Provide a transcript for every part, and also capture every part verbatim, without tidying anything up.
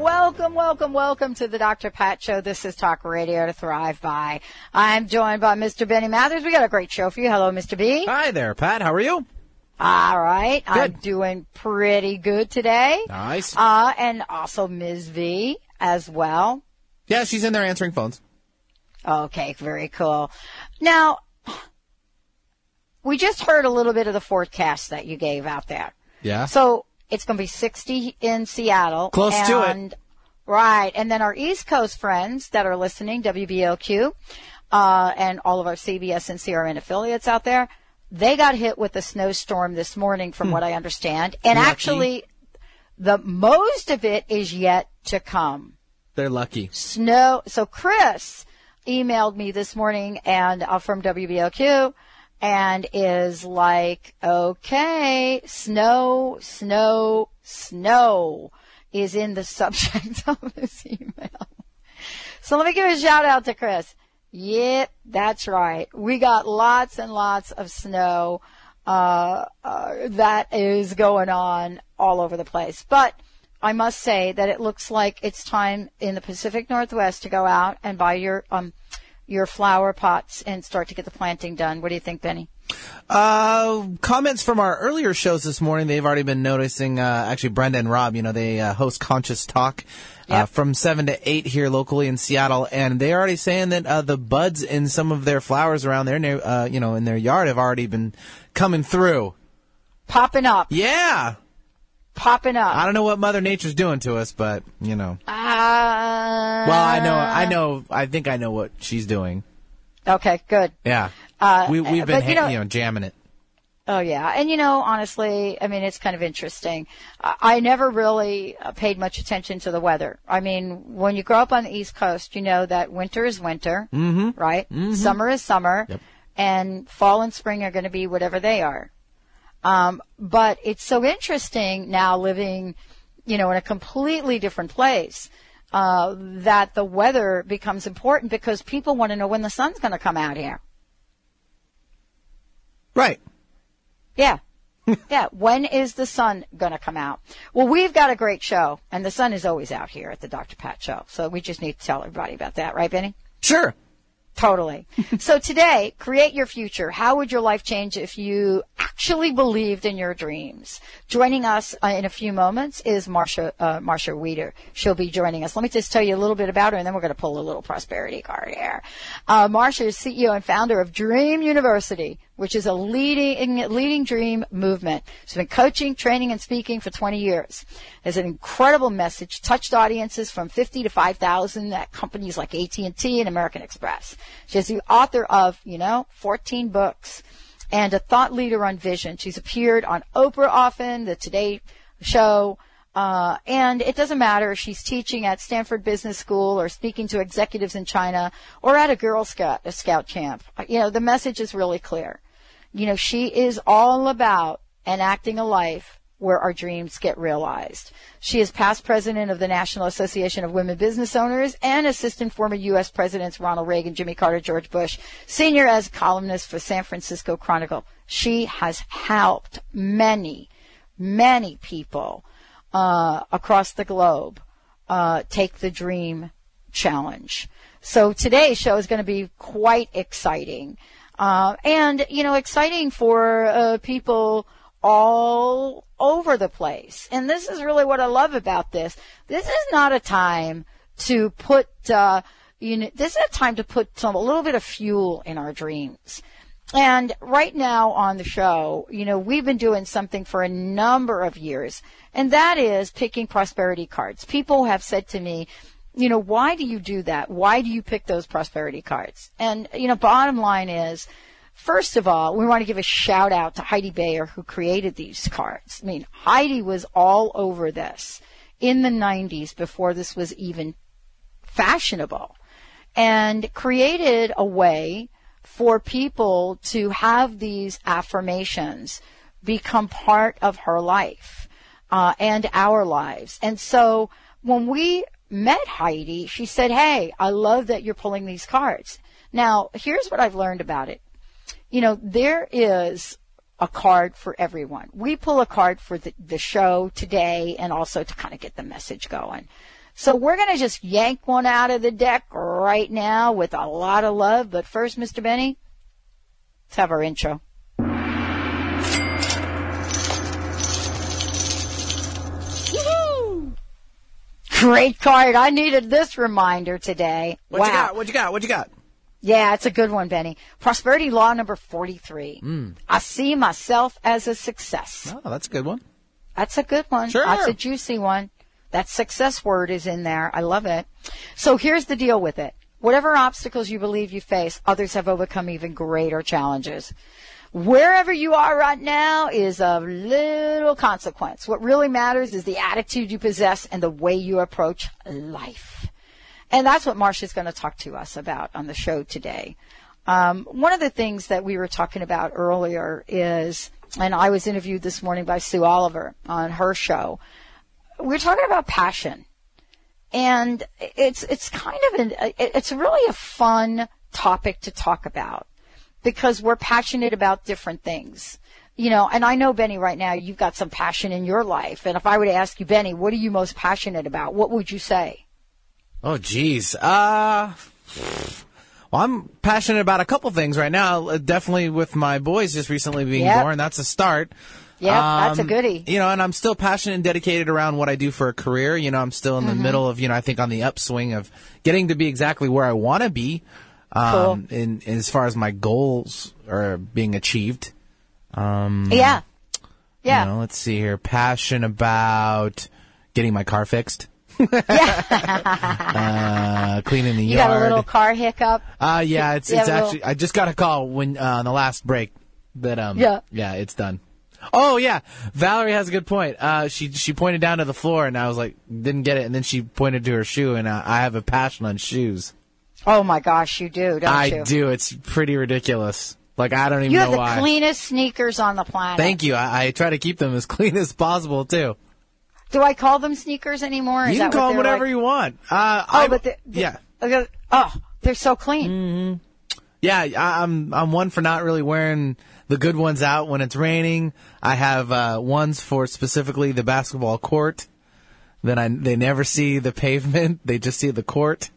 Welcome, welcome, welcome to the Doctor Pat Show. This is Talk Radio to Thrive By. I'm joined by Mister Benny Mathers. We got a great show for you. Hello, Mister B. Hi there, Pat. How are you? All right. Good. I'm doing pretty good today. Nice. Uh, and also Miz V as well. Yeah, she's in there answering phones. Okay, very cool. Now, we just heard a little bit of the forecast that you gave out there. Yeah. So, it's going to be sixty in Seattle. Close and, to it. Right. And then our East Coast friends that are listening, W B L Q, uh, and all of our C B S and C R N affiliates out there, they got hit with a snowstorm this morning from hmm. what I understand. And lucky. Actually, the most of it is yet to come. They're lucky. Snow. So Chris emailed me this morning and uh, from W B L Q. And is like, okay, snow, snow, snow is in the subject of this email. So let me give a shout out to Chris. Yep, that's right. We got lots and lots of snow uh, uh that is going on all over the place. But I must say that it looks like it's time in the Pacific Northwest to go out and buy your um. your flower pots and start to get the planting done. What do you think, Benny? Uh, comments from our earlier shows this morning, they've already been noticing, uh, actually Brenda and Rob, you know, they uh, host Conscious Talk yep. uh, from seven to eight here locally in Seattle, and they're already saying that uh, the buds in some of their flowers around their, uh, you know, in their yard have already been coming through. Popping up. Yeah. Popping up. I don't know what Mother Nature's doing to us, but, you know. Uh, well, I know, I know, I think I know what she's doing. Okay, good. Yeah. Uh, we, we've been, but, you, ha- know, you know, jamming it. Oh, yeah. And, you know, honestly, I mean, it's kind of interesting. I, I never really paid much attention to the weather. I mean, when you grow up on the East Coast, you know that winter is winter, mm-hmm. right? Mm-hmm. Summer is summer, yep. and fall and spring are going to be whatever they are. Um, but it's so interesting now living, you know, in a completely different place, uh, that the weather becomes important because people want to know when the sun's going to come out here. Right. Yeah. Yeah. When is the sun going to come out? Well, we've got a great show, and the sun is always out here at the Doctor Pat Show. So we just need to tell everybody about that. Right, Benny? Sure. Totally. So today, create your future. How would your life change if you actually believed in your dreams? Joining us uh, in a few moments is Marcia, uh, Marcia Wieder. She'll be joining us. Let me just tell you a little bit about her, and then we're going to pull a little prosperity card here. Uh, Marcia is C E O and founder of Dream University, which is a leading leading dream movement. She's been coaching, training, and speaking for twenty years. There's an incredible message, touched audiences from fifty to five thousand at companies like A T and T and American Express. She's the author of, you know, fourteen books and a thought leader on vision. She's appeared on Oprah often, the Today Show, uh and it doesn't matter if she's teaching at Stanford Business School or speaking to executives in China or at a Girl Scout, a Scout camp. You know, the message is really clear. You know, she is all about enacting a life where our dreams get realized. She is past president of the National Association of Women Business Owners and assistant former U S presidents Ronald Reagan, Jimmy Carter, George Bush, senior as columnist for San Francisco Chronicle. She has helped many, many people uh, across the globe uh, take the dream challenge. So today's show is going to be quite exciting. Uh, and, you know, exciting for uh, people all over the place. And this is really what I love about this. This is not a time to put, uh, you know, this is a time to put some, a little bit of fuel in our dreams. And right now on the show, you know, we've been doing something for a number of years, and that is picking prosperity cards. People have said to me, you know, why do you do that? Why do you pick those prosperity cards? And, you know, bottom line is, first of all, we want to give a shout out to Heidi Bayer, who created these cards. I mean, Heidi was all over this in the nineties before this was even fashionable. and created a way for people to have these affirmations become part of her life uh, and our lives. And so when we met Heidi, she said, hey, I love that you're pulling these cards. Now, here's what I've learned about it. You know, there is a card for everyone. We pull a card for the, the show today and also to kind of get the message going. So we're going to just yank one out of the deck right now with a lot of love. But first, Mister Benny, let's have our intro. Woo-hoo! Great card. I needed this reminder today. What wow. you got? What you got? What you got? Yeah, it's a good one, Benny. Prosperity Law number forty-three. Mm. I see myself as a success. Oh, that's a good one. That's a good one. Sure. That's a juicy one. That success word is in there. I love it. So here's the deal with it. Whatever obstacles you believe you face, others have overcome even greater challenges. Wherever you are right now is of little consequence. What really matters is the attitude you possess and the way you approach life. And that's what Marcia's going to talk to us about on the show today. Um, one of the things that we were talking about earlier is, and I was interviewed this morning by Sue Oliver on her show, we're talking about passion, and it's it's kind of an it's really a fun topic to talk about because we're passionate about different things, you know. And I know, Benny, right now you've got some passion in your life. And if I were to ask you, Benny, what are you most passionate about? What would you say? Oh, geez, uh, well, I'm passionate about a couple things right now. Definitely with my boys just recently being yep. born. That's a start. Yeah, um, that's a goodie. You know, and I'm still passionate and dedicated around what I do for a career. You know, I'm still in the mm-hmm. middle of, you know, I think on the upswing of getting to be exactly where I want to be um, cool. in, in as far as my goals are being achieved. Um, yeah. Yeah. You know, let's see here. Passion about getting my car fixed. yeah. uh, cleaning the you yard. You got a little car hiccup? Uh, yeah, it's, it's actually, little... I just got a call when uh, on the last break that, um, yeah. yeah, it's done. Oh, yeah. Valerie has a good point. Uh, she she pointed down to the floor, and I was like, didn't get it. And then she pointed to her shoe, and uh, I have a passion on shoes. Oh, my gosh, you do, don't I you? I do. It's pretty ridiculous. Like, I don't even you know why. You have the cleanest sneakers on the planet. Thank you. I, I try to keep them as clean as possible, too. Do I call them sneakers anymore? Is you can that call what them whatever like? You want. Uh, oh, I, but the, the, yeah. Oh, they're so clean. Mm-hmm. Yeah, I, I'm I'm one for not really wearing the good ones out when it's raining. I have uh, ones for specifically the basketball court. Then I they never see the pavement; they just see the court.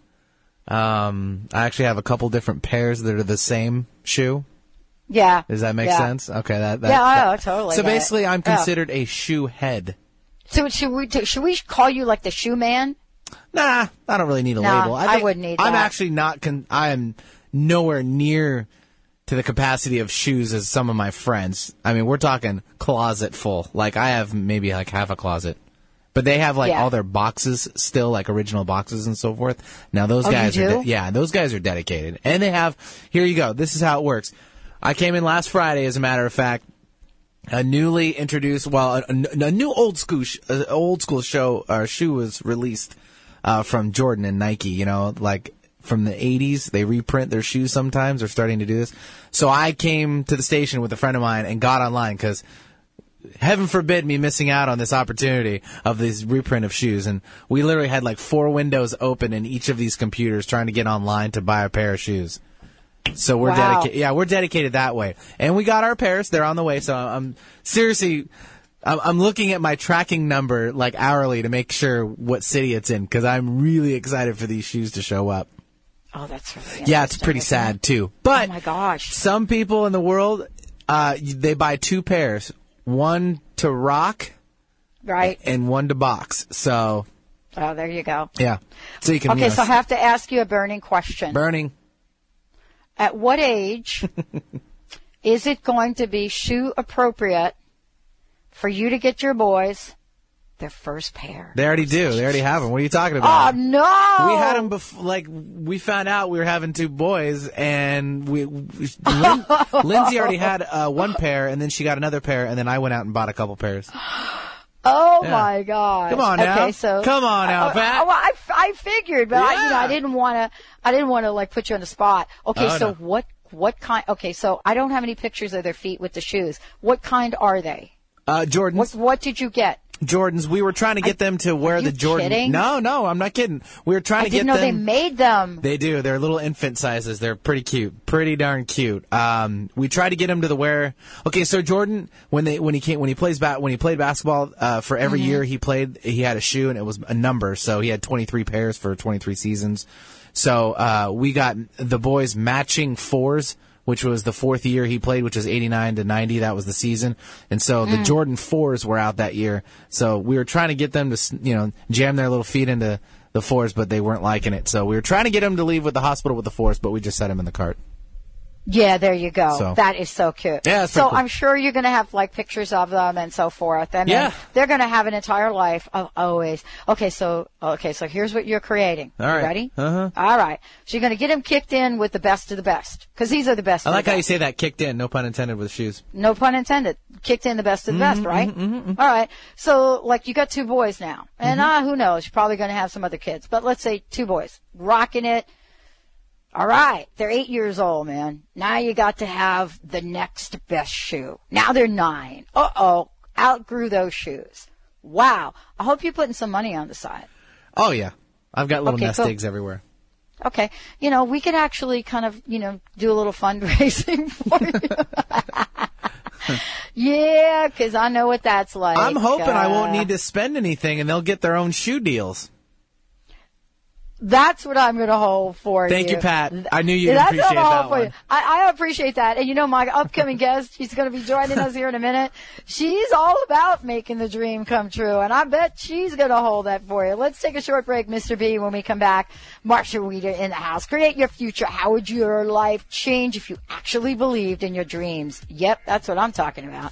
Um, I actually have a couple different pairs that are the same shoe. Yeah. Does that make yeah. sense? Okay. That. that yeah. That. Oh, totally. So basically, it. I'm considered oh. a shoe head. So should we should we call you like the shoe man? Nah, I don't really need a nah, label. I, think I wouldn't need. I'm that. actually not. Con- I am nowhere near to the capacity of shoes as some of my friends. I mean, we're talking closet full. Like, I have maybe like half a closet. But they have like yeah. all their boxes still, like original boxes and so forth. Now those oh, guys you do? are de- yeah, those guys are dedicated. And they have here you go. This is how it works. I came in last Friday, as a matter of fact, a newly introduced well, a, a new old school sh- old school show or uh, shoe was released uh, from Jordan and Nike, you know, like from the eighties, they reprint their shoes sometimes. They're starting to do this. So I came to the station with a friend of mine and got online because heaven forbid me missing out on this opportunity of this reprint of shoes. And we literally had like four windows open in each of these computers trying to get online to buy a pair of shoes. So we're wow. dedicated. Yeah, we're dedicated that way. And we got our pairs. They're on the way. So I'm seriously, I'm looking at my tracking number like hourly to make sure what city it's in because I'm really excited for these shoes to show up. Oh, that's really yeah, it's pretty sad, it? too. But oh my gosh. Some people in the world, uh, they buy two pairs, one to rock right, and one to box. So, oh, there you go. Yeah. So you can Okay, so I have to ask you a burning question. Burning. At what age is it going to be shoe appropriate for you to get your boys their first pair? They already do. They already have them. What are you talking about? Oh, no. We had them before. Like, we found out we were having two boys, and we, we Lin- Lindsay already had uh, one pair, and then she got another pair, and then I went out and bought a couple pairs. Oh, yeah. My God. Come on now. Okay, so, Come on now, Pat. Well, I, I, I figured, but yeah. I, you know, I didn't want to, I didn't want to like put you on the spot. Okay. Oh, so no. what, what kind, okay. So I don't have any pictures of their feet with the shoes. What kind are they? Uh, Jordans. What, what did you get? Jordans. We were trying to get I, them to wear the Jordan. Kidding? No, no, I'm not kidding. We were trying I to get them. I didn't know they made them. They do. They're little infant sizes. They're pretty cute. Pretty darn cute. Um, we tried to get him to the wear. Okay, so Jordan, when they when he came when he plays bat when he played basketball uh, for every mm-hmm. year he played, he had a shoe and it was a number. So he had twenty-three pairs for twenty-three seasons. So uh, we got the boys matching fours, which was the fourth year he played, which was eighty-nine to ninety. That was the season. And so mm. the Jordan fours were out that year. So we were trying to get them to, you know, jam their little feet into the fours, but they weren't liking it. So we were trying to get them to leave with the hospital with the fours, but we just set them in the cart. Yeah, there you go. So. That is so cute. Yeah, that's so cool. I'm sure you're going to have, like, pictures of them and so forth. And yeah. they're going to have an entire life of always. Okay, so okay, so here's what you're creating. All right. You ready? Uh-huh. All right. So you're going to get him kicked in with the best of the best, because these are the best I of like the best. I like how you say that, kicked in, no pun intended, with shoes. No pun intended. Kicked in the best of the mm-hmm, best, right? Mm-hmm, mm-hmm. All right. So, like, you got two boys now. And mm-hmm. uh, who knows? You're probably going to have some other kids. But let's say two boys rocking it. All right. They're eight years old, man. Now you got to have the next best shoe. Now they're nine. Uh-oh. Outgrew those shoes. Wow. I hope you're putting some money on the side. Oh, yeah. I've got little okay, nest cool. eggs everywhere. Okay. You know, we could actually kind of, you know, do a little fundraising for you. Yeah, because I know what that's like. I'm hoping uh, I won't need to spend anything and they'll get their own shoe deals. That's what I'm going to hold for you. Thank you, Pat. I knew you'd appreciate that one. I, I appreciate that. And, you know, my upcoming guest, she's going to be joining us here in a minute. She's all about making the dream come true, and I bet she's going to hold that for you. Let's take a short break, Mister B. When we come back, Marcia Wieder in the house. Create your future. How would your life change if you actually believed in your dreams? Yep, that's what I'm talking about.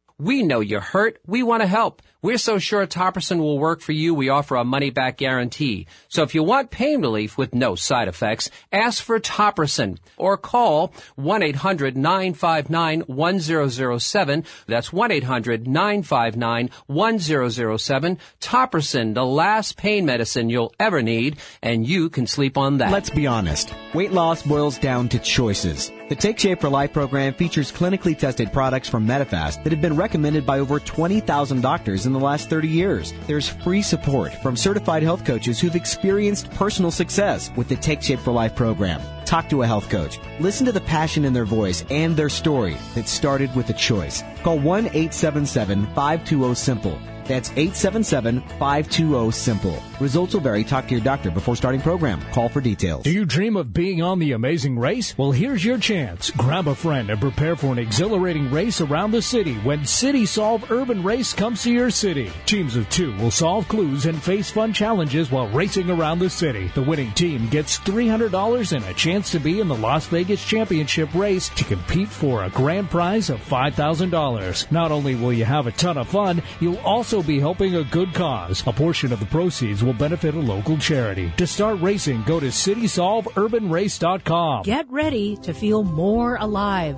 We know you're hurt. We want to help. We're so sure Topricin will work for you, we offer a money-back guarantee. So if you want pain relief with no side effects, ask for Topricin or call one eight hundred nine five nine one zero zero seven. That's one eight hundred nine five nine one zero zero seven. Topricin, the last pain medicine you'll ever need, and you can sleep on that. Let's be honest. Weight loss boils down to choices. The Take Shape for Life program features clinically tested products from Medifast that have been recommended by over twenty thousand doctors in the last thirty years. There's free support from certified health coaches who've experienced personal success with the Take Shape for Life program. Talk to a health coach. Listen to the passion in their voice and their story that started with a choice. Call one eight seven seven five two zero SIMPLE. That's eight seven seven five two zero SIMPLE. Results will vary. Talk to your doctor before starting program. Call for details. Do you dream of being on the amazing race? Well, here's your chance. Grab a friend and prepare for an exhilarating race around the city when City Solve Urban Race comes to your city. Teams of two will solve clues and face fun challenges while racing around the city. The winning team gets three hundred dollars and a chance to be in the Las Vegas Championship race to compete for a grand prize of five thousand dollars. Not only will you have a ton of fun, you'll also Also be helping a good cause. A portion of the proceeds will benefit a local charity. To start racing, go to city solve urban race dot com. Get ready to feel more alive.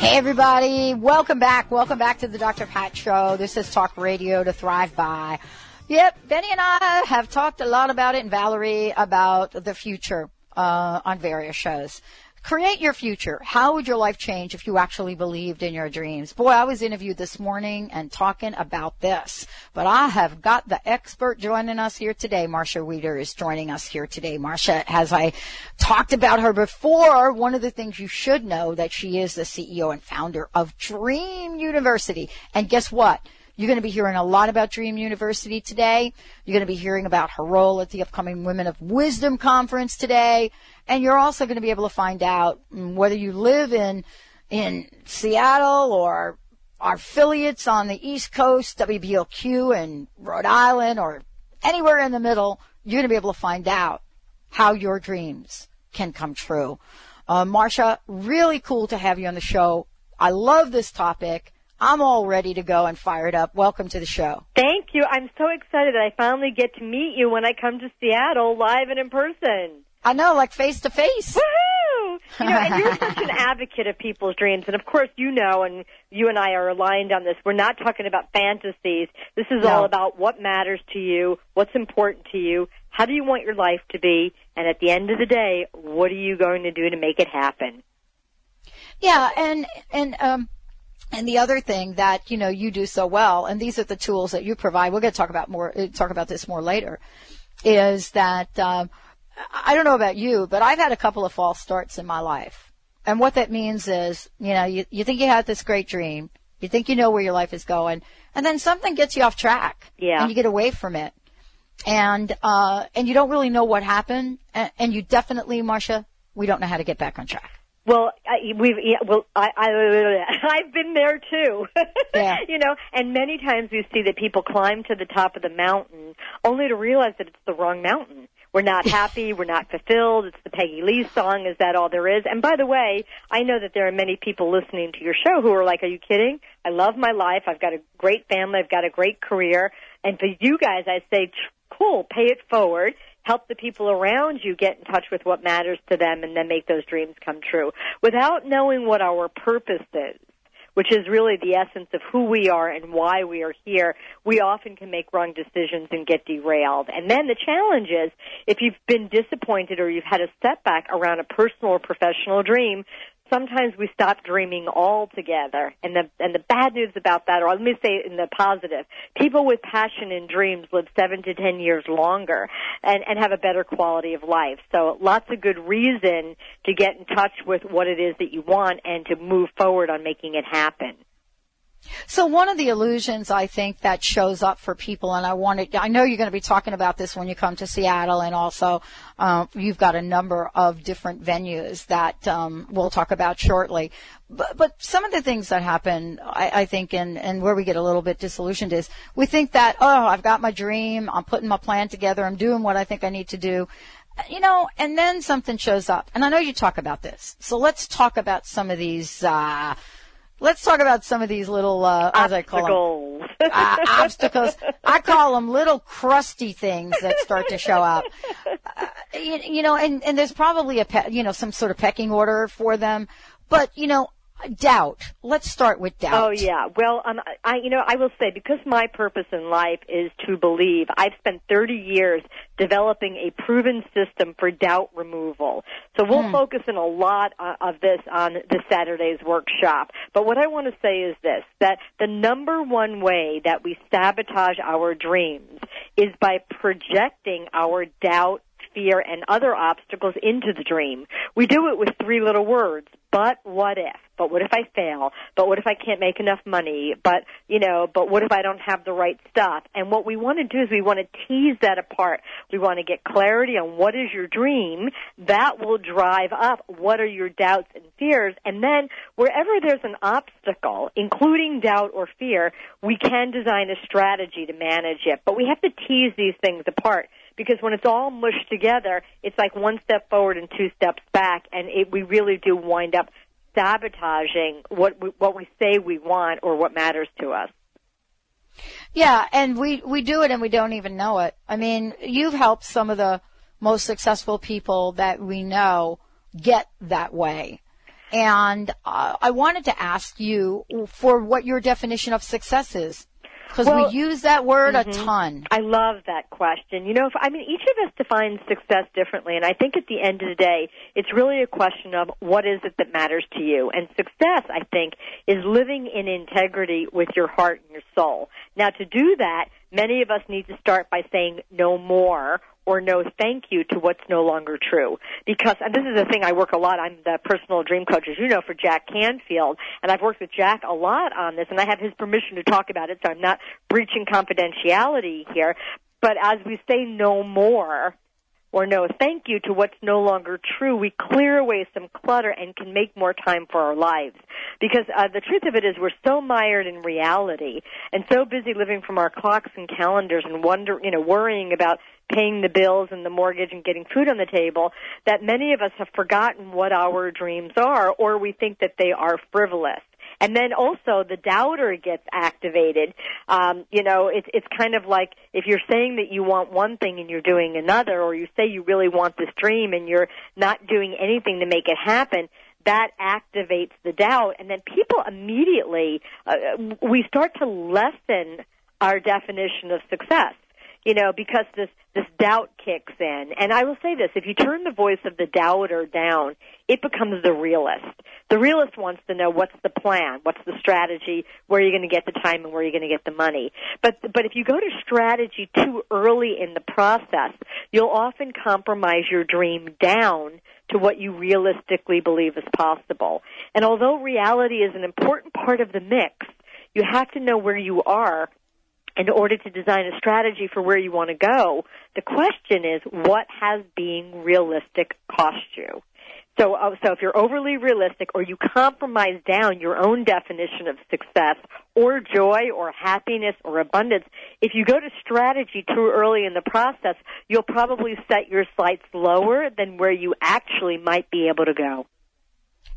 Hey everybody, welcome back. Welcome back to the Doctor Pat Show. This is Talk Radio to Thrive By. Yep, Benny and I have talked a lot about it, and Valerie, about the future uh on various shows. Create your future. How would your life change if you actually believed in your dreams? Boy, I was interviewed this morning and talking about this. But I have got the expert joining us here today. Marcia Wieder is joining us here today. Marcia, as I talked about her before, one of the things you should know that she is the C E O and founder of Dream University. And guess what? You're going to be hearing a lot about Dream University today. You're going to be hearing about her role at the upcoming Women of Wisdom Conference today. And you're also going to be able to find out whether you live in in Seattle or our affiliates on the East Coast, W B L Q in Rhode Island, or anywhere in the middle. You're going to be able to find out how your dreams can come true. Uh, Marcia, really cool to have you on the show. I love this topic. I'm all ready to go and fired up. Welcome to the show. Thank you. I'm so excited that I finally get to meet you when I come to Seattle live and in person. I know, like face to face. Woohoo! You know, and you're such an advocate of people's dreams. And, of course, you know, and you and I are aligned on this. We're not talking about fantasies. This is no. all about what matters to you, what's important to you, how do you want your life to be, and at the end of the day, what are you going to do to make it happen? Yeah, and, and um, And the other thing that, you know, you do so well, and these are the tools that you provide, we're going to talk about more, talk about this more later, is that, um, I don't know about you, but I've had a couple of false starts in my life. And what that means is, you know, you, you think you had this great dream, you think you know where your life is going, and then something gets you off track. Yeah. And you get away from it. And, uh, and you don't really know what happened. And, and you definitely, Marcia, we don't know how to get back on track. Well, I, we've, yeah, well, I, I, I've been there too. Yeah. You know, and many times we see that people climb to the top of the mountain only to realize that it's the wrong mountain. We're not happy. We're not fulfilled. It's the Peggy Lee song. Is that all there is? And by the way, I know that there are many people listening to your show who are like, are you kidding? I love my life. I've got a great family. I've got a great career. And for you guys, I say, cool, pay it forward. Help the people around you get in touch with what matters to them and then make those dreams come true without knowing what our purpose is, which is really the essence of who we are and why we are here. We often can make wrong decisions and get derailed. And then the challenge is if you've been disappointed or you've had a setback around a personal or professional dream, sometimes we stop dreaming altogether. And the and the bad news about that, or let me say in the positive, people with passion and dreams live seven to ten years longer and, and have a better quality of life. So lots of good reason to get in touch with what it is that you want and to move forward on making it happen. So one of the illusions, I think, that shows up for people, and I wanted, I know you're going to be talking about this when you come to Seattle, and also uh, you've got a number of different venues that um, we'll talk about shortly. But, but some of the things that happen, I, I think, and, and where we get a little bit disillusioned is we think that, oh, I've got my dream, I'm putting my plan together, I'm doing what I think I need to do. You know, and then something shows up. And I know you talk about this. So let's talk about some of these uh Let's talk about some of these little, uh, as I call them, uh, obstacles. I call them little crusty things that start to show up. Uh, you, you know, and, and there's probably a, pe- you know, some sort of pecking order for them. But, you know, doubt. Let's start with doubt. Oh, yeah. Well, um, I, you know, I will say because my purpose in life is to believe, I've spent thirty years developing a proven system for doubt removal. So we'll mm. focus in a lot uh, of this on this Saturday's workshop. But what I want to say is this, that the number one way that we sabotage our dreams is by projecting our doubt, fear, and other obstacles into the dream. We do it with three little words: but what if? But what if I fail? But what if I can't make enough money? But, you know, but what if I don't have the right stuff? And what we want to do is we want to tease that apart. We want to get clarity on what is your dream. That will drive up what are your doubts and fears. And then wherever there's an obstacle, including doubt or fear, we can design a strategy to manage it. But we have to tease these things apart, because when it's all mushed together, it's like one step forward and two steps back, and it, we really do wind up sabotaging what we, what we say we want or what matters to us. Yeah, and we, we do it and we don't even know it. I mean, you've helped some of the most successful people that we know get that way. And uh, I wanted to ask you for what your definition of success is. Because well, we use that word mm-hmm. a ton. I love that question. You know, if, I mean, each of us defines success differently, and I think at the end of the day, it's really a question of what is it that matters to you. And success, I think, is living in integrity with your heart and your soul. Now, to do that, many of us need to start by saying no more or no thank you to what's no longer true. Because, and this is the thing I work a lot, I'm the personal dream coach, as you know, for Jack Canfield, and I've worked with Jack a lot on this, and I have his permission to talk about it, so I'm not breaching confidentiality here. But as we say no more or no thank you to what's no longer true, we clear away some clutter and can make more time for our lives. Because uh, the truth of it is we're so mired in reality and so busy living from our clocks and calendars and wonder, you know, worrying about paying the bills and the mortgage and getting food on the table, that many of us have forgotten what our dreams are, or we think that they are frivolous. And then also the doubter gets activated. Um, you know, it's it's kind of like if you're saying that you want one thing and you're doing another, or you say you really want this dream and you're not doing anything to make it happen, that activates the doubt. And then people immediately, uh, we start to lessen our definition of success, you know, because this, this doubt kicks in. And I will say this, if you turn the voice of the doubter down, it becomes the realist. The realist wants to know what's the plan, what's the strategy, where are you going to get the time, and where are you going to get the money. But but if you go to strategy too early in the process, you'll often compromise your dream down to what you realistically believe is possible. And although reality is an important part of the mix, you have to know where you are in order to design a strategy for where you want to go. The question is, what has being realistic cost you? So, uh, so if you're overly realistic or you compromise down your own definition of success or joy or happiness or abundance, if you go to strategy too early in the process, you'll probably set your sights lower than where you actually might be able to go.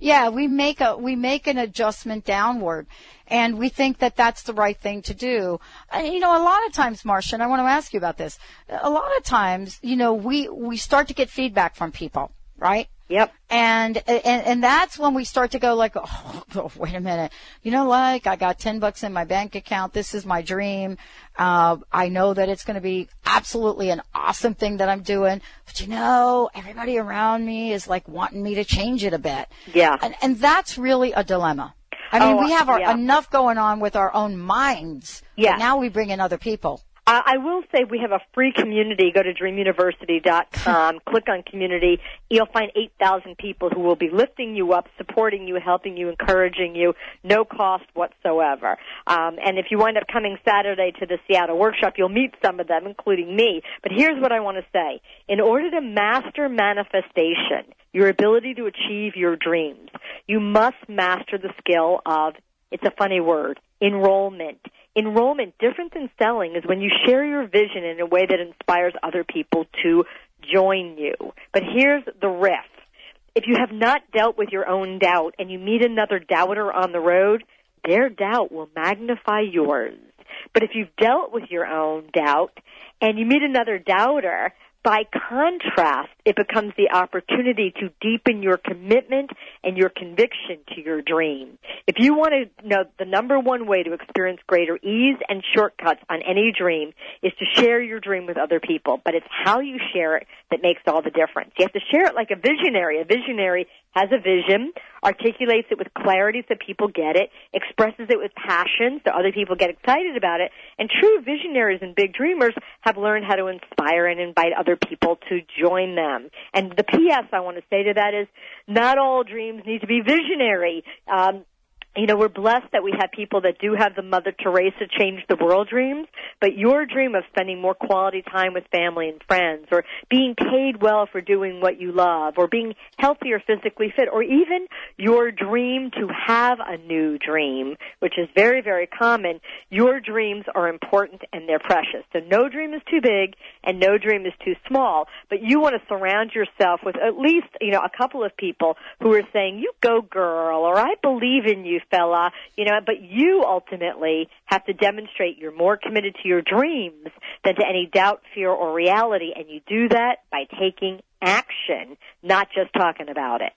Yeah, we make a, we make an adjustment downward, and we think that that's the right thing to do. And, you know, a lot of times, Marcia, and I want to ask you about this, a lot of times, you know, we, we start to get feedback from people, right? Yep. And, and, and that's when we start to go like, oh, oh, wait a minute. You know, like I got ten bucks in my bank account. This is my dream. Uh, I know that it's going to be absolutely an awesome thing that I'm doing. But you know, everybody around me is like wanting me to change it a bit. Yeah. And, and that's really a dilemma. I mean, oh, we have our, yeah. enough going on with our own minds. Yeah. But now we bring in other people. Uh, I will say we have a free community. Go to dream university dot com, click on community. You'll find eight thousand people who will be lifting you up, supporting you, helping you, encouraging you, no cost whatsoever. Um, and if you wind up coming Saturday to the Seattle workshop, you'll meet some of them, including me. But here's what I want to say. In order to master manifestation, your ability to achieve your dreams, you must master the skill of, it's a funny word, enrollment. Enrollment, different than selling, is when you share your vision in a way that inspires other people to join you. But here's the riff. If you have not dealt with your own doubt and you meet another doubter on the road, their doubt will magnify yours. But if you've dealt with your own doubt and you meet another doubter, by contrast, it becomes the opportunity to deepen your commitment and your conviction to your dream. If you want to know the number one way to experience greater ease and shortcuts on any dream is to share your dream with other people, but it's how you share it that makes all the difference. You have to share it like a visionary. A visionary has a vision. articulates it with clarity so people get it, expresses it with passion so other people get excited about it, and true visionaries and big dreamers have learned how to inspire and invite other people to join them. And the P S I want to say to that is not all dreams need to be visionary. Um, You know, we're blessed that we have people that do have the Mother Teresa change the world dreams, but your dream of spending more quality time with family and friends, or being paid well for doing what you love, or being healthy or physically fit, or even your dream to have a new dream, which is very, very common, your dreams are important and they're precious. So no dream is too big and no dream is too small, but you want to surround yourself with at least, you know, a couple of people who are saying, you go girl, or I believe in you, fella, you know, but you ultimately have to demonstrate you're more committed to your dreams than to any doubt, fear, or reality, and you do that by taking action, not just talking about it.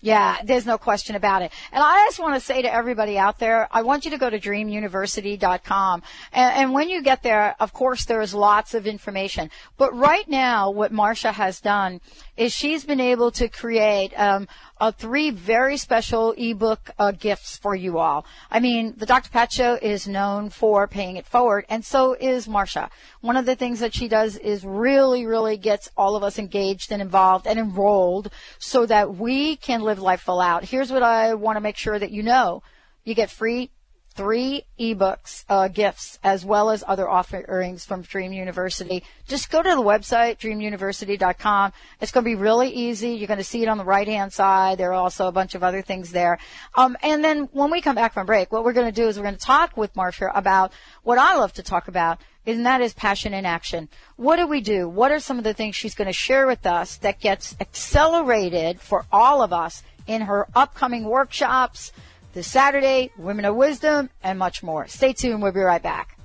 Yeah, there's no question about it. And I just want to say to everybody out there, I want you to go to dream university dot com. And, and when you get there, of course, there's lots of information. But right now, what Marcia has done is she's been able to create um, a three very special ebook uh, gifts for you all. I mean, the Doctor Pat Show is known for paying it forward, and so is Marcia. One of the things that she does is really, really gets all of us engaged and involved and enrolled so that we can live life full out. Here's what I want to make sure that you know. You get free three ebooks, uh, gifts, as well as other offerings from Dream University. Just go to the website, dream university dot com. It's going to be really easy. You're going to see it on the right-hand side. There are also a bunch of other things there. Um, and then when we come back from break, what we're going to do is we're going to talk with Marcia about what I love to talk about, and that is passion in action. What do we do? What are some of the things she's going to share with us that gets accelerated for all of us in her upcoming workshops, this Saturday, Women of Wisdom, and much more. Stay tuned. We'll be right back.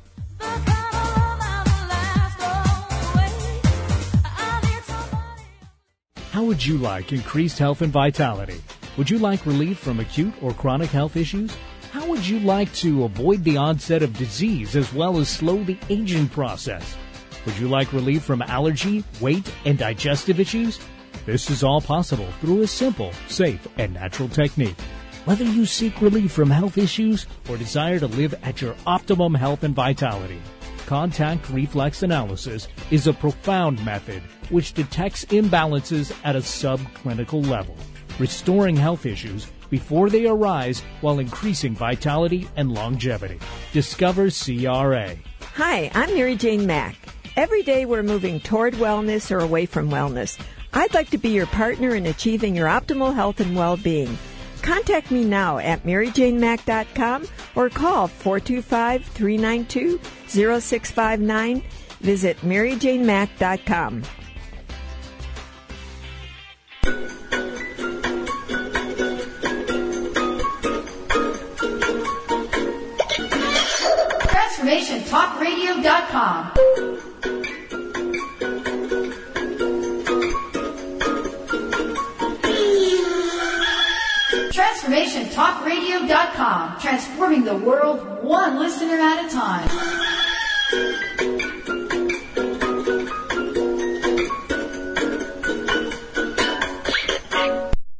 How would you like increased health and vitality? Would you like relief from acute or chronic health issues? How would you like to avoid the onset of disease as well as slow the aging process? Would you like relief from allergy, weight, and digestive issues? This is all possible through a simple, safe, and natural technique. Whether you seek relief from health issues or desire to live at your optimum health and vitality, contact reflex analysis is a profound method which detects imbalances at a subclinical level, restoring health issues before they arise while increasing vitality and longevity. Discover C R A. Hi, I'm Mary Jane Mack. Every day we're moving toward wellness or away from wellness. I'd like to be your partner in achieving your optimal health and well-being. Contact me now at mary jane mack dot com or call four two five, three nine two, zero six five nine. Visit mary jane mack dot com. transformation talk radio dot com. transformation talk radio dot com, transforming the world one listener at a time.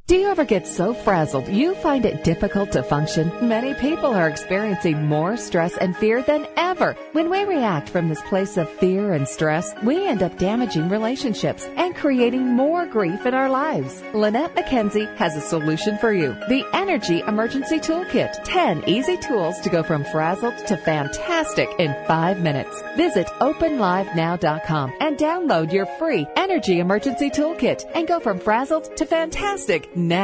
Do you ever get so frazzled you find it difficult to function? Many people are experiencing more stress and fear than ever. When we react from this place of fear and stress, we end up damaging relationships and creating more grief in our lives. Lynette McKenzie has a solution for you. The Energy Emergency Toolkit. ten easy tools to go from frazzled to fantastic in five minutes. Visit open live now dot com and download your free Energy Emergency Toolkit and go from frazzled to fantastic now.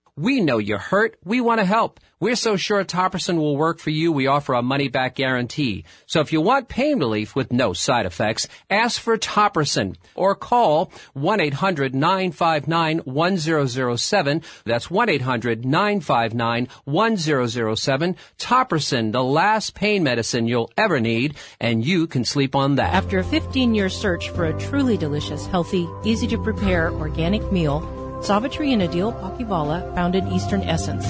We know you're hurt. We want to help. We're so sure Topricin will work for you, we offer a money-back guarantee. So if you want pain relief with no side effects, ask for Topricin or call one eight hundred nine five nine one zero zero seven. That's one eight hundred nine five nine one zero zero seven. Topricin, the last pain medicine you'll ever need, and you can sleep on that. After a fifteen-year search for a truly delicious, healthy, easy-to-prepare organic meal, Savitri and Adil Pakivala founded Eastern Essence.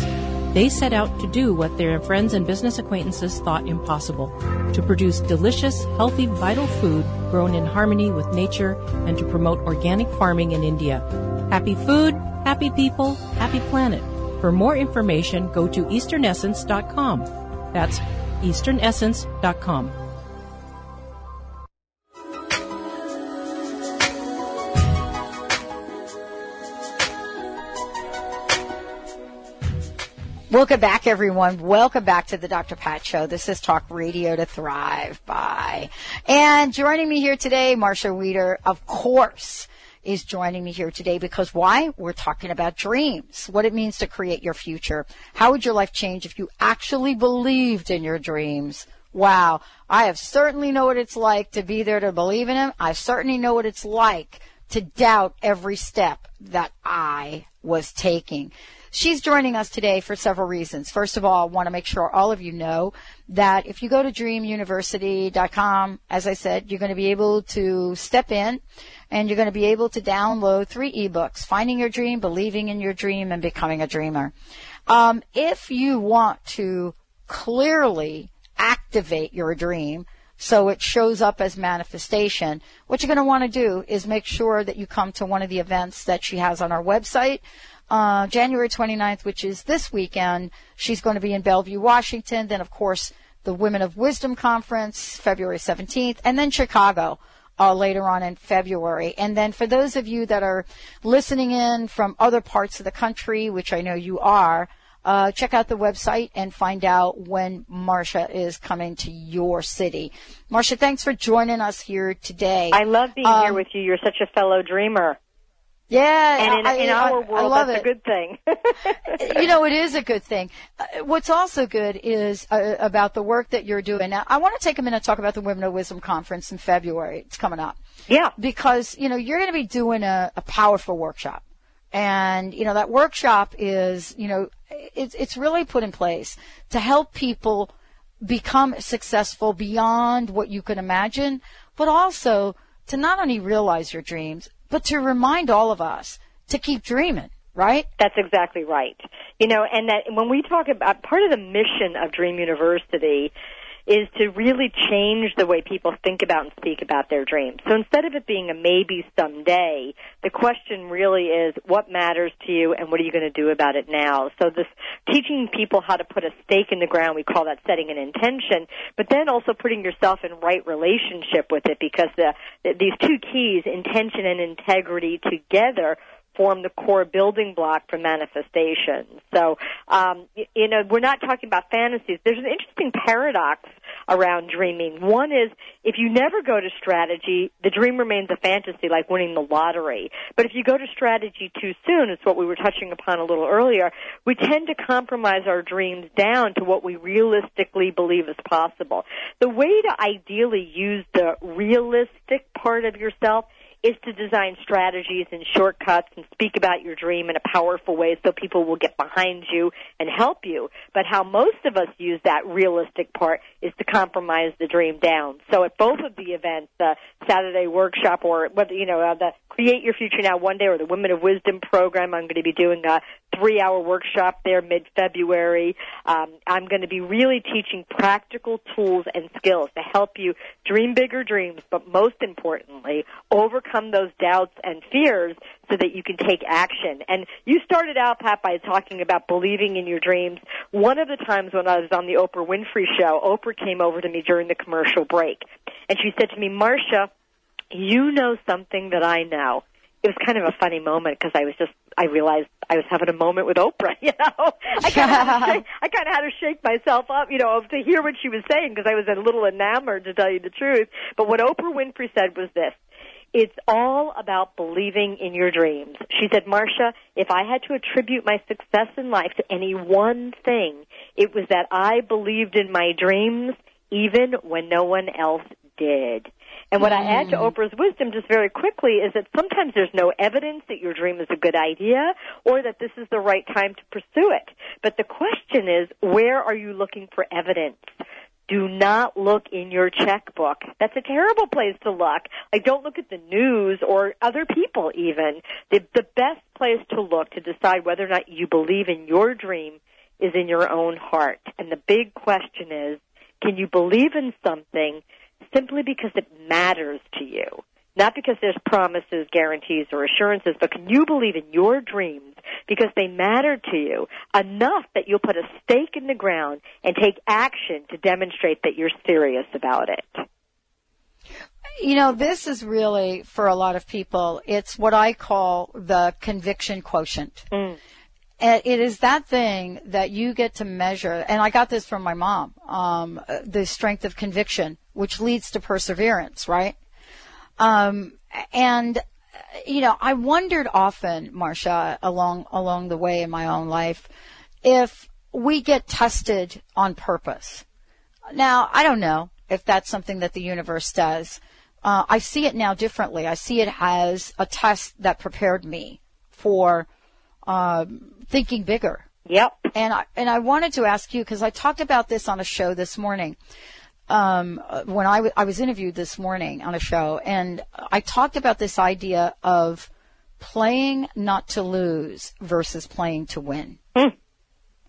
They set out to do what their friends and business acquaintances thought impossible, to produce delicious, healthy, vital food grown in harmony with nature and to promote organic farming in India. Happy food, happy people, happy planet. For more information, go to eastern essence dot com. That's eastern essence dot com. Welcome back, everyone. Welcome back to the Doctor Pat Show. This is Talk Radio to Thrive By. And joining me here today, Marcia Wieder, of course, is joining me here today because why? We're talking about dreams, what it means to create your future. How would your life change if you actually believed in your dreams? Wow. I have certainly know what it's like to be there to believe in them. I certainly know what it's like to doubt every step that I was taking. She's joining us today for several reasons. First of all, I want to make sure all of you know that if you go to dream university dot com, as I said, you're going to be able to step in and you're going to be able to download three ebooks, Finding Your Dream, Believing in Your Dream, and Becoming a Dreamer. Um, if you want to clearly activate your dream so it shows up as manifestation, what you're going to want to do is make sure that you come to one of the events that she has on our website. Uh, January twenty-ninth, which is this weekend, she's going to be in Bellevue, Washington. Then, of course, the Women of Wisdom Conference, February seventeenth, and then Chicago uh, later on in February. And then for those of you that are listening in from other parts of the country, which I know you are, uh, check out the website and find out when Marcia is coming to your city. Marcia, thanks for joining us here today. I love being um, here with you. You're such a fellow dreamer. Yeah, and in, I, in our world, that's it. A good thing. You know, it is a good thing. What's also good is uh, about the work that you're doing. Now, I want to take a minute to talk about the Women of Wisdom Conference in February. It's coming up. Yeah. Because, you know, you're going to be doing a, a powerful workshop. And, you know, that workshop is, you know, it's, it's really put in place to help people become successful beyond what you can imagine, but also to not only realize your dreams, but to remind all of us to keep dreaming, right? That's exactly right. You know, and that when we talk about part of the mission of Dream University is to really change the way people think about and speak about their dreams. So instead of it being a maybe someday, the question really is what matters to you and what are you going to do about it now? So this teaching people how to put a stake in the ground, we call that setting an intention, but then also putting yourself in right relationship with it because the, these two keys, intention and integrity together, form the core building block for manifestation. So, um, you, you know, we're not talking about fantasies. There's an interesting paradox around dreaming. One is if you never go to strategy, the dream remains a fantasy, like winning the lottery. But if you go to strategy too soon, it's what we were touching upon a little earlier, we tend to compromise our dreams down to what we realistically believe is possible. The way to ideally use the realistic part of yourself is to design strategies and shortcuts and speak about your dream in a powerful way so people will get behind you and help you. But how most of us use that realistic part is to compromise the dream down. So at both of the events, the Saturday workshop or, whether you know, the Create Your Future Now One Day or the Women of Wisdom program, I'm going to be doing a three-hour workshop there mid-February. Um, I'm going to be really teaching practical tools and skills to help you dream bigger dreams, but most importantly, overcome Overcome those doubts and fears so that you can take action. And you started out, Pat, by talking about believing in your dreams. One of the times when I was on the Oprah Winfrey Show, Oprah came over to me during the commercial break. And she said to me, Marcia, you know something that I know. It was kind of a funny moment because I was just, I realized I was having a moment with Oprah, you know. I kind of shake, I kind of had to shake myself up, you know, to hear what she was saying because I was a little enamored, to tell you the truth. But what Oprah Winfrey said was this. It's all about believing in your dreams. She said, Marcia, if I had to attribute my success in life to any one thing, it was that I believed in my dreams even when no one else did. And what mm. I add to Oprah's wisdom just very quickly is that sometimes there's no evidence that your dream is a good idea or that this is the right time to pursue it. But the question is, where are you looking for evidence? Do not look in your checkbook. That's a terrible place to look. Like, don't look at the news or other people even. The, the best place to look to decide whether or not you believe in your dream is in your own heart. And the big question is, can you believe in something simply because it matters to you? Not because there's promises, guarantees, or assurances, but can you believe in your dreams because they matter to you enough that you'll put a stake in the ground and take action to demonstrate that you're serious about it? You know, this is really, for a lot of people, it's what I call the conviction quotient. Mm. It is that thing that you get to measure, and I got this from my mom, um, the strength of conviction, which leads to perseverance, right? Um, and, you know, I wondered often, Marcia, along, along the way in my own life, if we get tested on purpose. Now, I don't know if that's something that the universe does. Uh, I see it now differently. I see it as a test that prepared me for, um, thinking bigger. Yep. And I, and I wanted to ask you, because I talked about this on a show this morning. Um, when I, w- I was interviewed this morning on a show, and I talked about this idea of playing not to lose versus playing to win. Mm.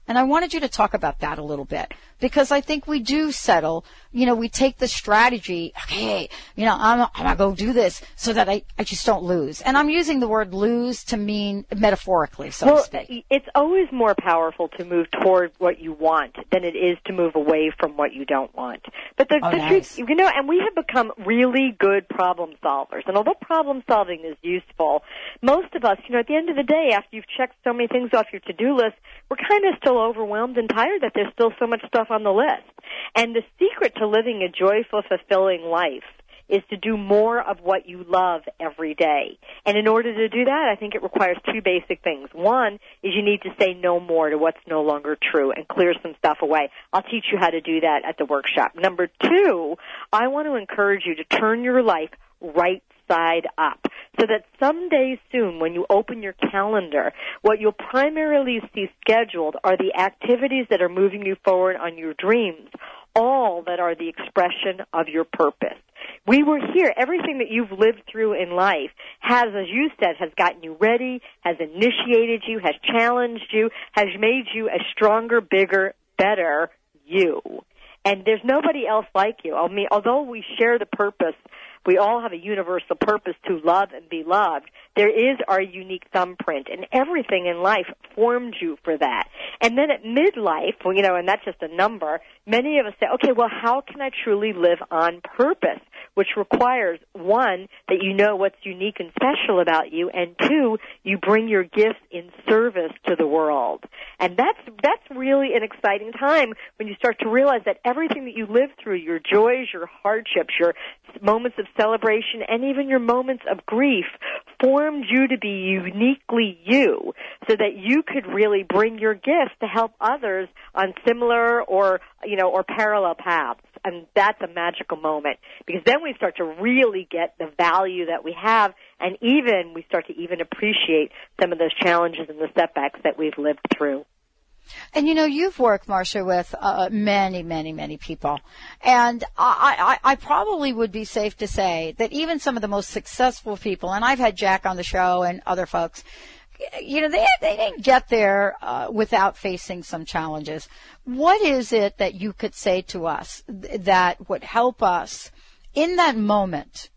And I wanted you to talk about that a little bit, because I think we do settle, you know, we take the strategy, okay, you know, I'm, I'm going to go do this so that I, I just don't lose. And I'm using the word lose to mean metaphorically, so well, to speak. It's always more powerful to move toward what you want than it is to move away from what you don't want. But the, oh, the nice. truth, you know, and we have become really good problem solvers. And although problem solving is useful, most of us, you know, at the end of the day, after you've checked so many things off your to-do list, we're kind of still overwhelmed and tired that there's still so much stuff on the list. And the secret to living a joyful, fulfilling life is to do more of what you love every day. And in order to do that, I think it requires two basic things. One is you need to say no more to what's no longer true and clear some stuff away. I'll teach you how to do that at the workshop. Number two, I want to encourage you to turn your life right side up, so that someday soon when you open your calendar, what you'll primarily see scheduled are the activities that are moving you forward on your dreams, all that are the expression of your purpose. We were here. Everything that you've lived through in life has, as you said, has gotten you ready, has initiated you, has challenged you, has made you a stronger, bigger, better you. And there's nobody else like you. I mean, although we share the purpose, we all have a universal purpose to love and be loved. There is our unique thumbprint, and everything in life formed you for that. And then at midlife, well, you know, and that's just a number, many of us say, okay, well, how can I truly live on purpose? Which requires, one, that you know what's unique and special about you, and two, you bring your gifts in service to the world. And that's that's really an exciting time when you start to realize that everything that you live through, your joys, your hardships, your moments of celebration, and even your moments of grief, formed you to be uniquely you, so that you could really bring your gifts to help others on similar or, you know, or parallel paths. And that's a magical moment, because then we start to really get the value that we have, and even we start to even appreciate some of those challenges and the setbacks that we've lived through. And, you know, you've worked, Marcia, with uh, many, many, many people. And I, I, I probably would be safe to say that even some of the most successful people, and I've had Jack on the show and other folks, you know, they they didn't get there uh, without facing some challenges. What is it that you could say to us that would help us in that moment?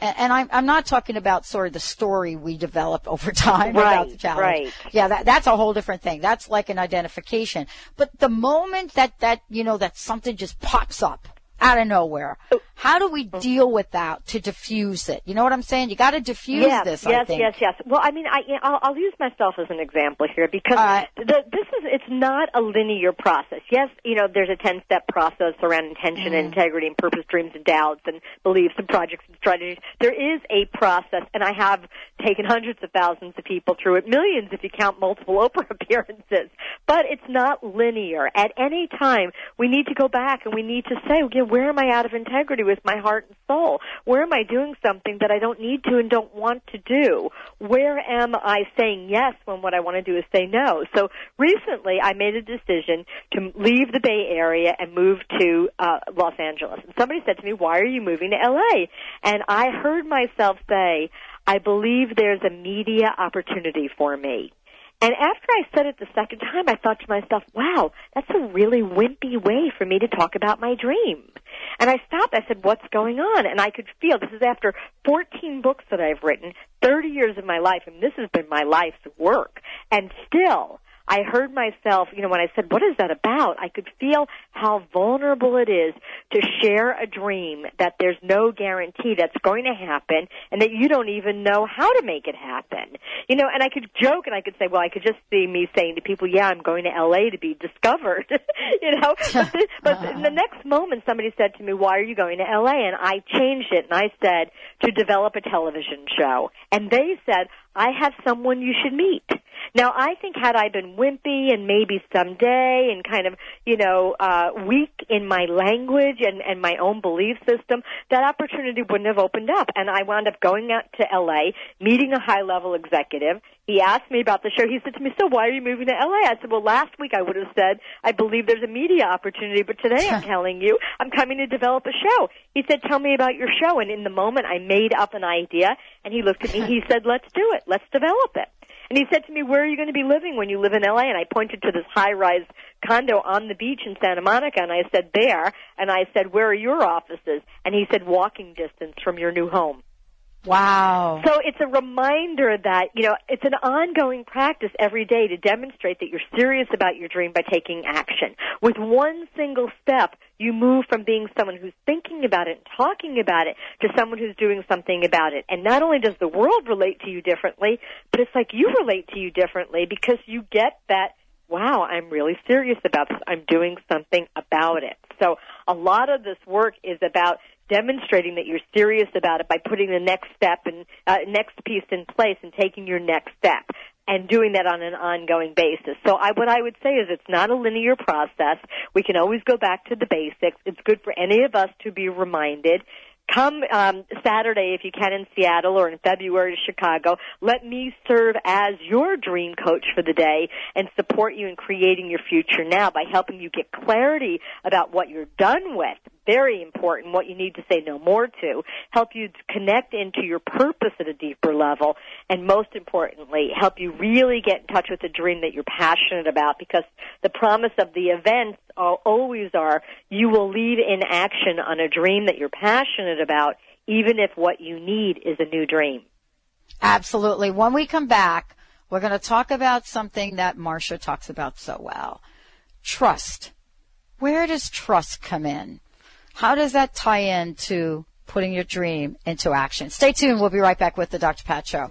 And I'm, I'm not talking about sort of the story we develop over time right, about the challenge. Right. Yeah, that, that's a whole different thing. That's like an identification. But the moment that, that, you know, that something just pops up out of nowhere. How do we deal with that to diffuse it? You know what I'm saying? You got to diffuse yeah, this, yes, I think. Yes, yes, yes. Well, I mean, I, I'll, I'll use myself as an example here because uh, the, this is, it's not a linear process. Yes, you know, there's a ten-step process around intention, mm. integrity, and purpose, dreams, and doubts, and beliefs, and projects, and strategies. There is a process, and I have taken hundreds of thousands of people through it, millions if you count multiple Oprah appearances. But it's not linear. At any time, we need to go back and we need to say, okay, where am I out of integrity with my heart and soul? Where am I doing something that I don't need to and don't want to do? Where am I saying yes when what I want to do is say no? So recently I made a decision to leave the Bay Area and move to uh, Los Angeles. And somebody said to me, why are you moving to L A? And I heard myself say, I believe there's a media opportunity for me. And after I said it the second time, I thought to myself, wow, that's a really wimpy way for me to talk about my dream. And I stopped. I said, what's going on? And I could feel, this is after fourteen books that I've written, thirty years of my life, and this has been my life's work. And still, I heard myself, you know, when I said, what is that about? I could feel how vulnerable it is to share a dream that there's no guarantee that's going to happen and that you don't even know how to make it happen. You know, and I could joke and I could say, well, I could just see me saying to people, yeah, I'm going to L A to be discovered, you know. But, the, but in the next moment, somebody said to me, why are you going to L A? And I changed it and I said, to develop a television show. And they said, I have someone you should meet. Now, I think had I been wimpy and maybe someday and kind of, you know, uh, weak in my language and, and my own belief system, that opportunity wouldn't have opened up. And I wound up going out to L A, meeting a high-level executive. He asked me about the show. He said to me, so why are you moving to L A? I said, well, last week I would have said, I believe there's a media opportunity, but today I'm telling you, I'm coming to develop a show. He said, tell me about your show. And in the moment, I made up an idea, and he looked at me. He said, let's do it. Let's develop it. And he said to me, where are you going to be living when you live in L A? And I pointed to this high-rise condo on the beach in Santa Monica, and I said, there. And I said, where are your offices? And he said, walking distance from your new home. Wow. So it's a reminder that, you know, it's an ongoing practice every day to demonstrate that you're serious about your dream by taking action. With one single step, you move from being someone who's thinking about it and talking about it to someone who's doing something about it. And not only does the world relate to you differently, but it's like you relate to you differently because you get that, wow, I'm really serious about this. I'm doing something about it. So a lot of this work is about demonstrating that you're serious about it by putting the next step and uh, next piece in place and taking your next step and doing that on an ongoing basis. So I, what I would say is it's not a linear process. We can always go back to the basics. It's good for any of us to be reminded. Come um, Saturday, if you can, in Seattle or in February to Chicago. Let me serve as your dream coach for the day and support you in creating your future now by helping you get clarity about what you're done with. Very important, what you need to say no more to, help you connect into your purpose at a deeper level, and most importantly, help you really get in touch with the dream that you're passionate about, because the promise of the events always are you will lead in action on a dream that you're passionate about, even if what you need is a new dream. Absolutely. When we come back, we're going to talk about something that Marcia talks about so well, trust. Where does trust come in? How does that tie in to putting your dream into action? Stay tuned. We'll be right back with the Doctor Pat Show.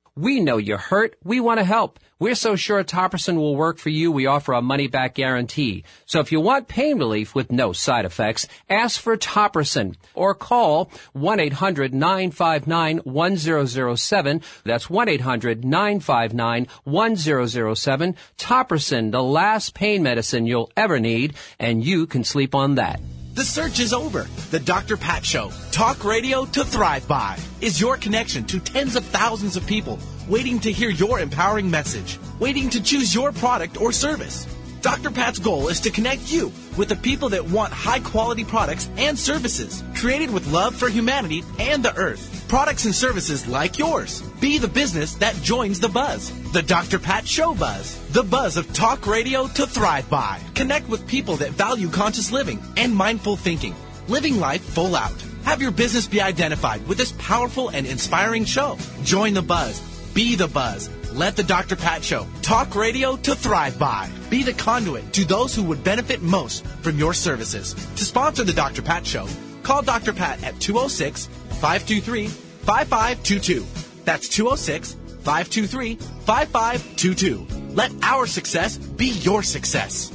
We know you're hurt. We want to help. We're so sure Topricin will work for you, we offer a money-back guarantee. So if you want pain relief with no side effects, ask for Topricin or call one eight hundred nine five nine one zero zero seven. That's one eight hundred nine five nine one zero zero seven. Topricin, the last pain medicine you'll ever need, and you can sleep on that. The search is over. The Doctor Pat Show, talk radio to thrive by, is your connection to tens of thousands of people waiting to hear your empowering message, waiting to choose your product or service. Doctor Pat's goal is to connect you with the people that want high-quality products and services created with love for humanity and the earth. Products and services like yours. Be the business that joins the buzz. The Doctor Pat Show buzz. The buzz of talk radio to thrive by. Connect with people that value conscious living and mindful thinking. Living life full out. Have your business be identified with this powerful and inspiring show. Join the buzz. Be the buzz. Let the Doctor Pat Show, talk radio to thrive by, be the conduit to those who would benefit most from your services. To sponsor the Doctor Pat Show, call Doctor Pat at two oh six, five two three, five five two two. That's two oh six, five two three, five five two two. Let our success be your success.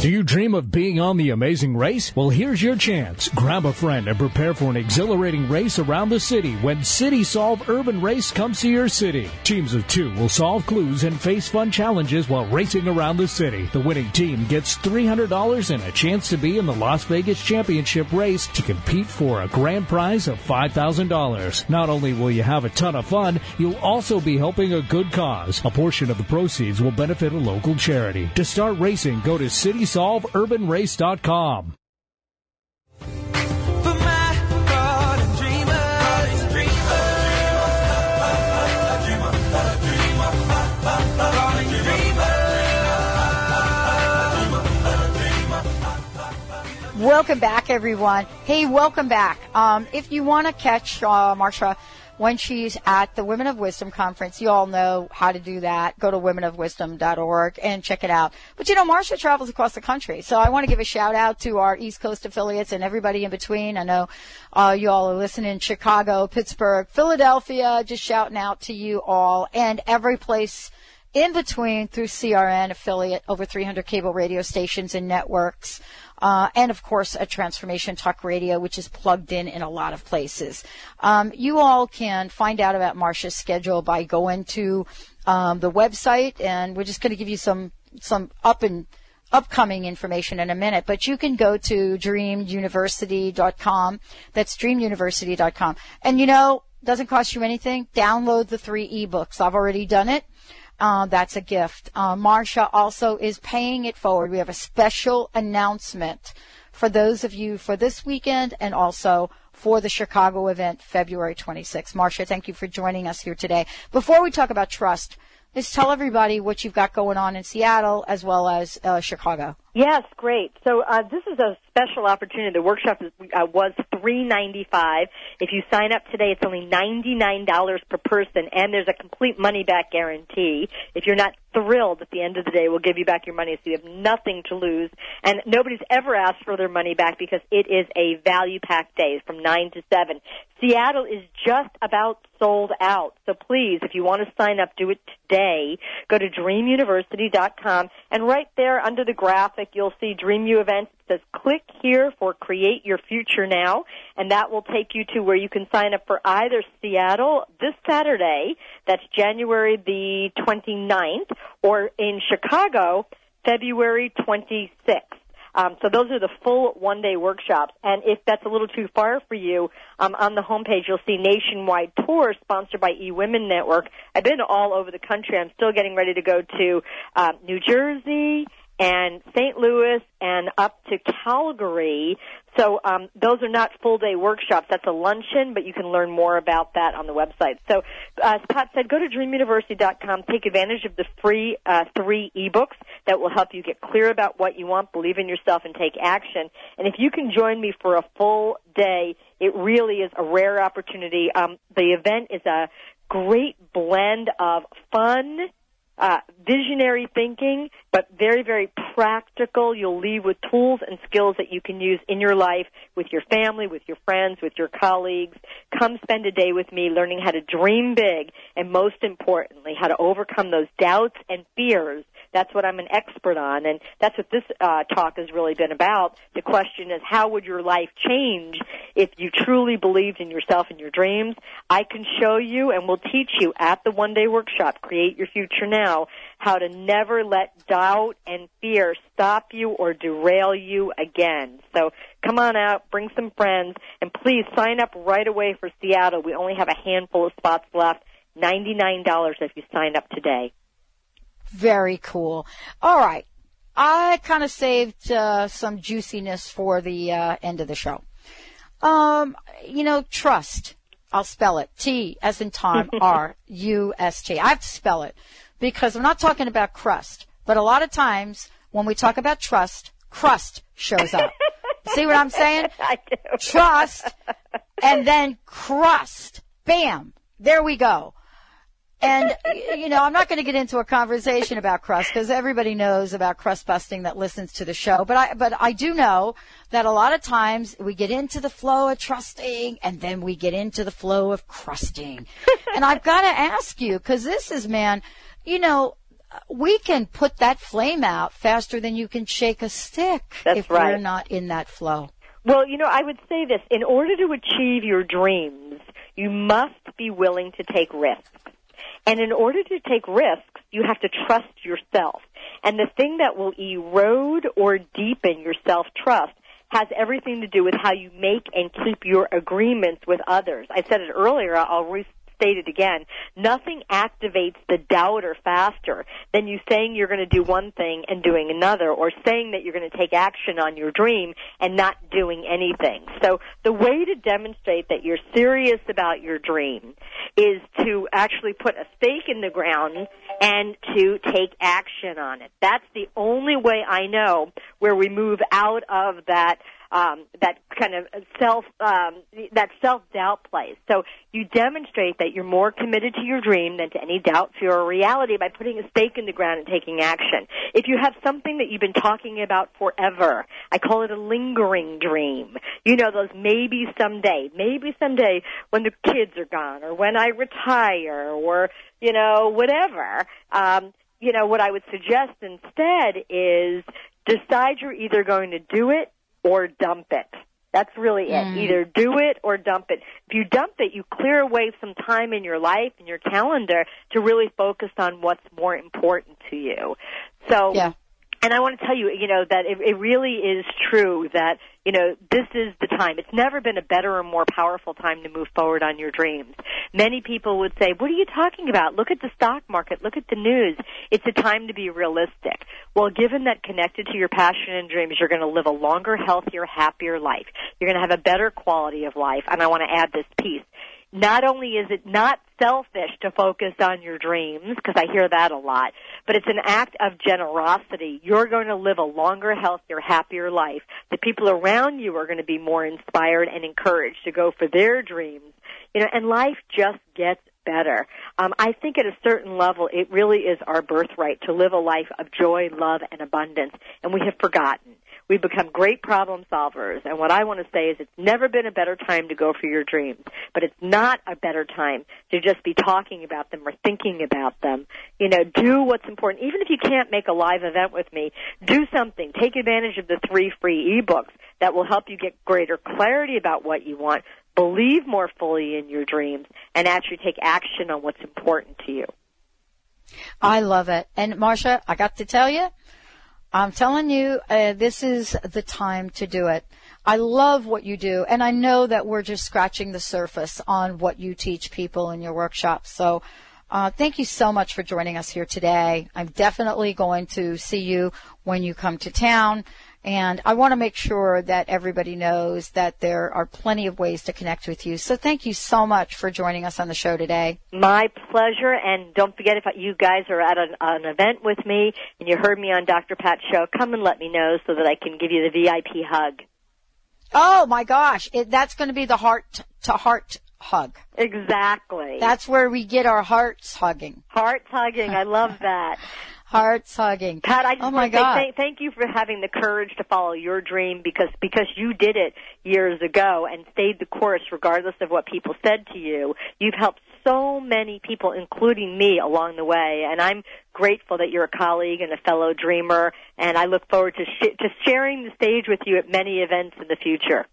Do you dream of being on The Amazing Race? Well, here's your chance. Grab a friend and prepare for an exhilarating race around the city when City Solve Urban Race comes to your city. Teams of two will solve clues and face fun challenges while racing around the city. The winning team gets three hundred dollars and a chance to be in the Las Vegas Championship race to compete for a grand prize of five thousand dollars. Not only will you have a ton of fun, you'll also be helping a good cause. A portion of the proceeds will benefit a local charity. To start racing, go to City Solve solve urban race dot com. Welcome back, everyone. Hey, welcome back. Um, if you want to catch uh, Marcia when she's at the Women of Wisdom Conference, you all know how to do that. Go to women of wisdom dot org and check it out. But, you know, Marcia travels across the country, so I want to give a shout-out to our East Coast affiliates and everybody in between. I know uh, you all are listening, Chicago, Pittsburgh, Philadelphia, just shouting out to you all, and every place in between through C R N affiliate, over three hundred cable radio stations and networks, uh, and, of course, a Transformation Talk Radio, which is plugged in in a lot of places. Um, you all can find out about Marcia's schedule by going to um, the website, and we're just going to give you some some up and upcoming information in a minute, but you can go to dream university dot com. That's dream university dot com. And, you know, doesn't cost you anything. Download the three ebooks. I've already done it. Uh, that's a gift. Uh, Marcia also is paying it forward. We have a special announcement for those of you for this weekend and also for the Chicago event, February twenty-sixth. Marcia, thank you for joining us here today. Before we talk about trust, just tell everybody what you've got going on in Seattle as well as uh, Chicago. Yes, great. So uh, this is a special opportunity. The workshop is, uh, was three ninety-five. If you sign up today, it's only ninety-nine dollars per person, and there's a complete money-back guarantee. If you're not thrilled at the end of the day, we'll give you back your money, so you have nothing to lose. And nobody's ever asked for their money back because it is a value-packed day from nine to seven. Seattle is just about sold out. So please, if you want to sign up, do it today. Go to dream university dot com, and right there under the graphic, you'll see Dream U events. It says click here for Create Your Future Now, and that will take you to where you can sign up for either Seattle this Saturday, that's January the twenty-ninth, or in Chicago, February twenty-sixth. Um, so those are the full one-day workshops. And if that's a little too far for you, um, on the homepage you'll see nationwide tours sponsored by eWomen Network. I've been all over the country. I'm still getting ready to go to uh, New Jersey and Saint Louis and up to Calgary. So um, those are not full-day workshops. That's a luncheon, but you can learn more about that on the website. So uh, as Pat said, go to dream university dot com. Take advantage of the free uh, three ebooks that will help you get clear about what you want, believe in yourself, and take action. And if you can join me for a full day, it really is a rare opportunity. Um, the event is a great blend of fun, Uh, visionary thinking, but very, very practical. You'll leave with tools and skills that you can use in your life, with your family, with your friends, with your colleagues. Come spend a day with me learning how to dream big and, most importantly, how to overcome those doubts and fears. That's what I'm an expert on, and that's what this uh, talk has really been about. The question is, how would your life change if you truly believed in yourself and your dreams? I can show you, and we'll teach you at the one-day workshop, Create Your Future Now, how to never let doubt and fear stop you or derail you again. So come on out, bring some friends, and please sign up right away for Seattle. We only have a handful of spots left, ninety-nine dollars if you sign up today. Very cool. All right. I kind of saved uh, some juiciness for the uh, end of the show. Um, you know, trust. I'll spell it. T as in Tom, R U S T. I have to spell it because I'm not talking about crust. But a lot of times when we talk about trust, crust shows up. See what I'm saying? I do. Trust and then crust. Bam. There we go. And, you know, I'm not going to get into a conversation about crust because everybody knows about crust busting that listens to the show. But I, but I do know that a lot of times we get into the flow of trusting and then we get into the flow of crusting. And I've got to ask you, because this is, man, you know, we can put that flame out faster than you can shake a stick. That's if right. We're not in that flow. Well, you know, I would say this. In order to achieve your dreams, you must be willing to take risks. And in order to take risks, you have to trust yourself. And the thing that will erode or deepen your self-trust has everything to do with how you make and keep your agreements with others. I said it earlier, I'll restate it again. Nothing activates the doubter faster than you saying you're going to do one thing and doing another, or saying that you're going to take action on your dream and not doing anything. So the way to demonstrate that you're serious about your dream is to actually put a stake in the ground and to take action on it. That's the only way I know where we move out of that um, that kind of self um, that self doubt place. So you demonstrate that you're more committed to your dream than to any doubt, fear, or reality by putting a stake in the ground and taking action. If you have something that you've been talking about forever, I call it a lingering dream. You know, those maybe someday, maybe someday when the kids are gone, or when I retire, or, you know, whatever. Um, you know, what I would suggest instead is decide you're either going to do it or dump it. That's really it. Mm. Either do it or dump it. If you dump it, you clear away some time in your life and your calendar to really focus on what's more important to you. So, yeah. And I want to tell you, you know, that it, it really is true that, you know, this is the time. It's never been a better or more powerful time to move forward on your dreams. Many people would say, what are you talking about? Look at the stock market. Look at the news. It's a time to be realistic. Well, given that connected to your passion and dreams, you're going to live a longer, healthier, happier life. You're going to have a better quality of life. And I want to add this piece. Not only is it not selfish to focus on your dreams, because I hear that a lot, but it's an act of generosity. You're going to live a longer, healthier, happier life. The people around you are going to be more inspired and encouraged to go for their dreams. You know, and life just gets better. Um, I think at a certain level, it really is our birthright to live a life of joy, love, and abundance, and we have forgotten. We've become great problem solvers, and what I want to say is it's never been a better time to go for your dreams, but it's not a better time to just be talking about them or thinking about them. You know, do what's important. Even if you can't make a live event with me, do something. Take advantage of the three free ebooks that will help you get greater clarity about what you want, believe more fully in your dreams, and actually take action on what's important to you. I love it. And, Marcia, I got to tell you, I'm telling you, uh, this is the time to do it. I love what you do, and I know that we're just scratching the surface on what you teach people in your workshops. So Uh, thank you so much for joining us here today. I'm definitely going to see you when you come to town. And I want to make sure that everybody knows that there are plenty of ways to connect with you. So thank you so much for joining us on the show today. My pleasure. And don't forget, if you guys are at an, an event with me and you heard me on Doctor Pat's show, come and let me know so that I can give you the V I P hug. Oh, my gosh. It, that's going to be the heart-to-heart hug. Exactly. That's where we get our hearts hugging. Hearts hugging. I love that. Hearts hugging. Pat, I just oh my want to God. Say thank, thank you for having the courage to follow your dream because, because you did it years ago and stayed the course regardless of what people said to you. You've helped so many people, including me, along the way, and I'm grateful that you're a colleague and a fellow dreamer, and I look forward to sh- to sharing the stage with you at many events in the future.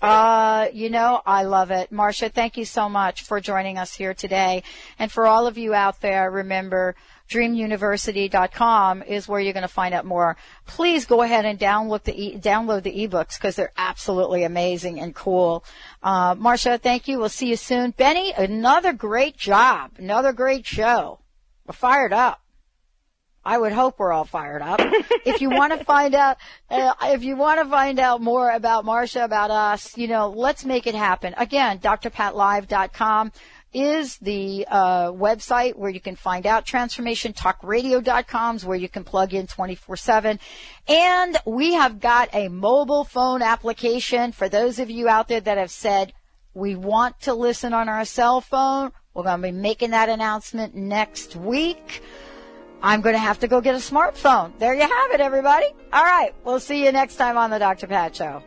Uh, you know, I love it. Marcia, thank you so much for joining us here today. And for all of you out there, remember, dream university dot com is where you're going to find out more. Please go ahead and download the e- download the ebooks because they're absolutely amazing and cool. Uh, Marcia, thank you. We'll see you soon. Benny, another great job, another great show. We're fired up. I would hope we're all fired up. If you want to find out, uh, if you want to find out more about Marcia, about us, you know, let's make it happen. Again, d r pat live dot com is the uh, website where you can find out. transformation talk radio dot com is where you can plug in twenty-four seven. And we have got a mobile phone application for those of you out there that have said, we want to listen on our cell phone. We're going to be making that announcement next week. I'm going to have to go get a smartphone. There you have it, everybody. All right. We'll see you next time on the Doctor Pat Show.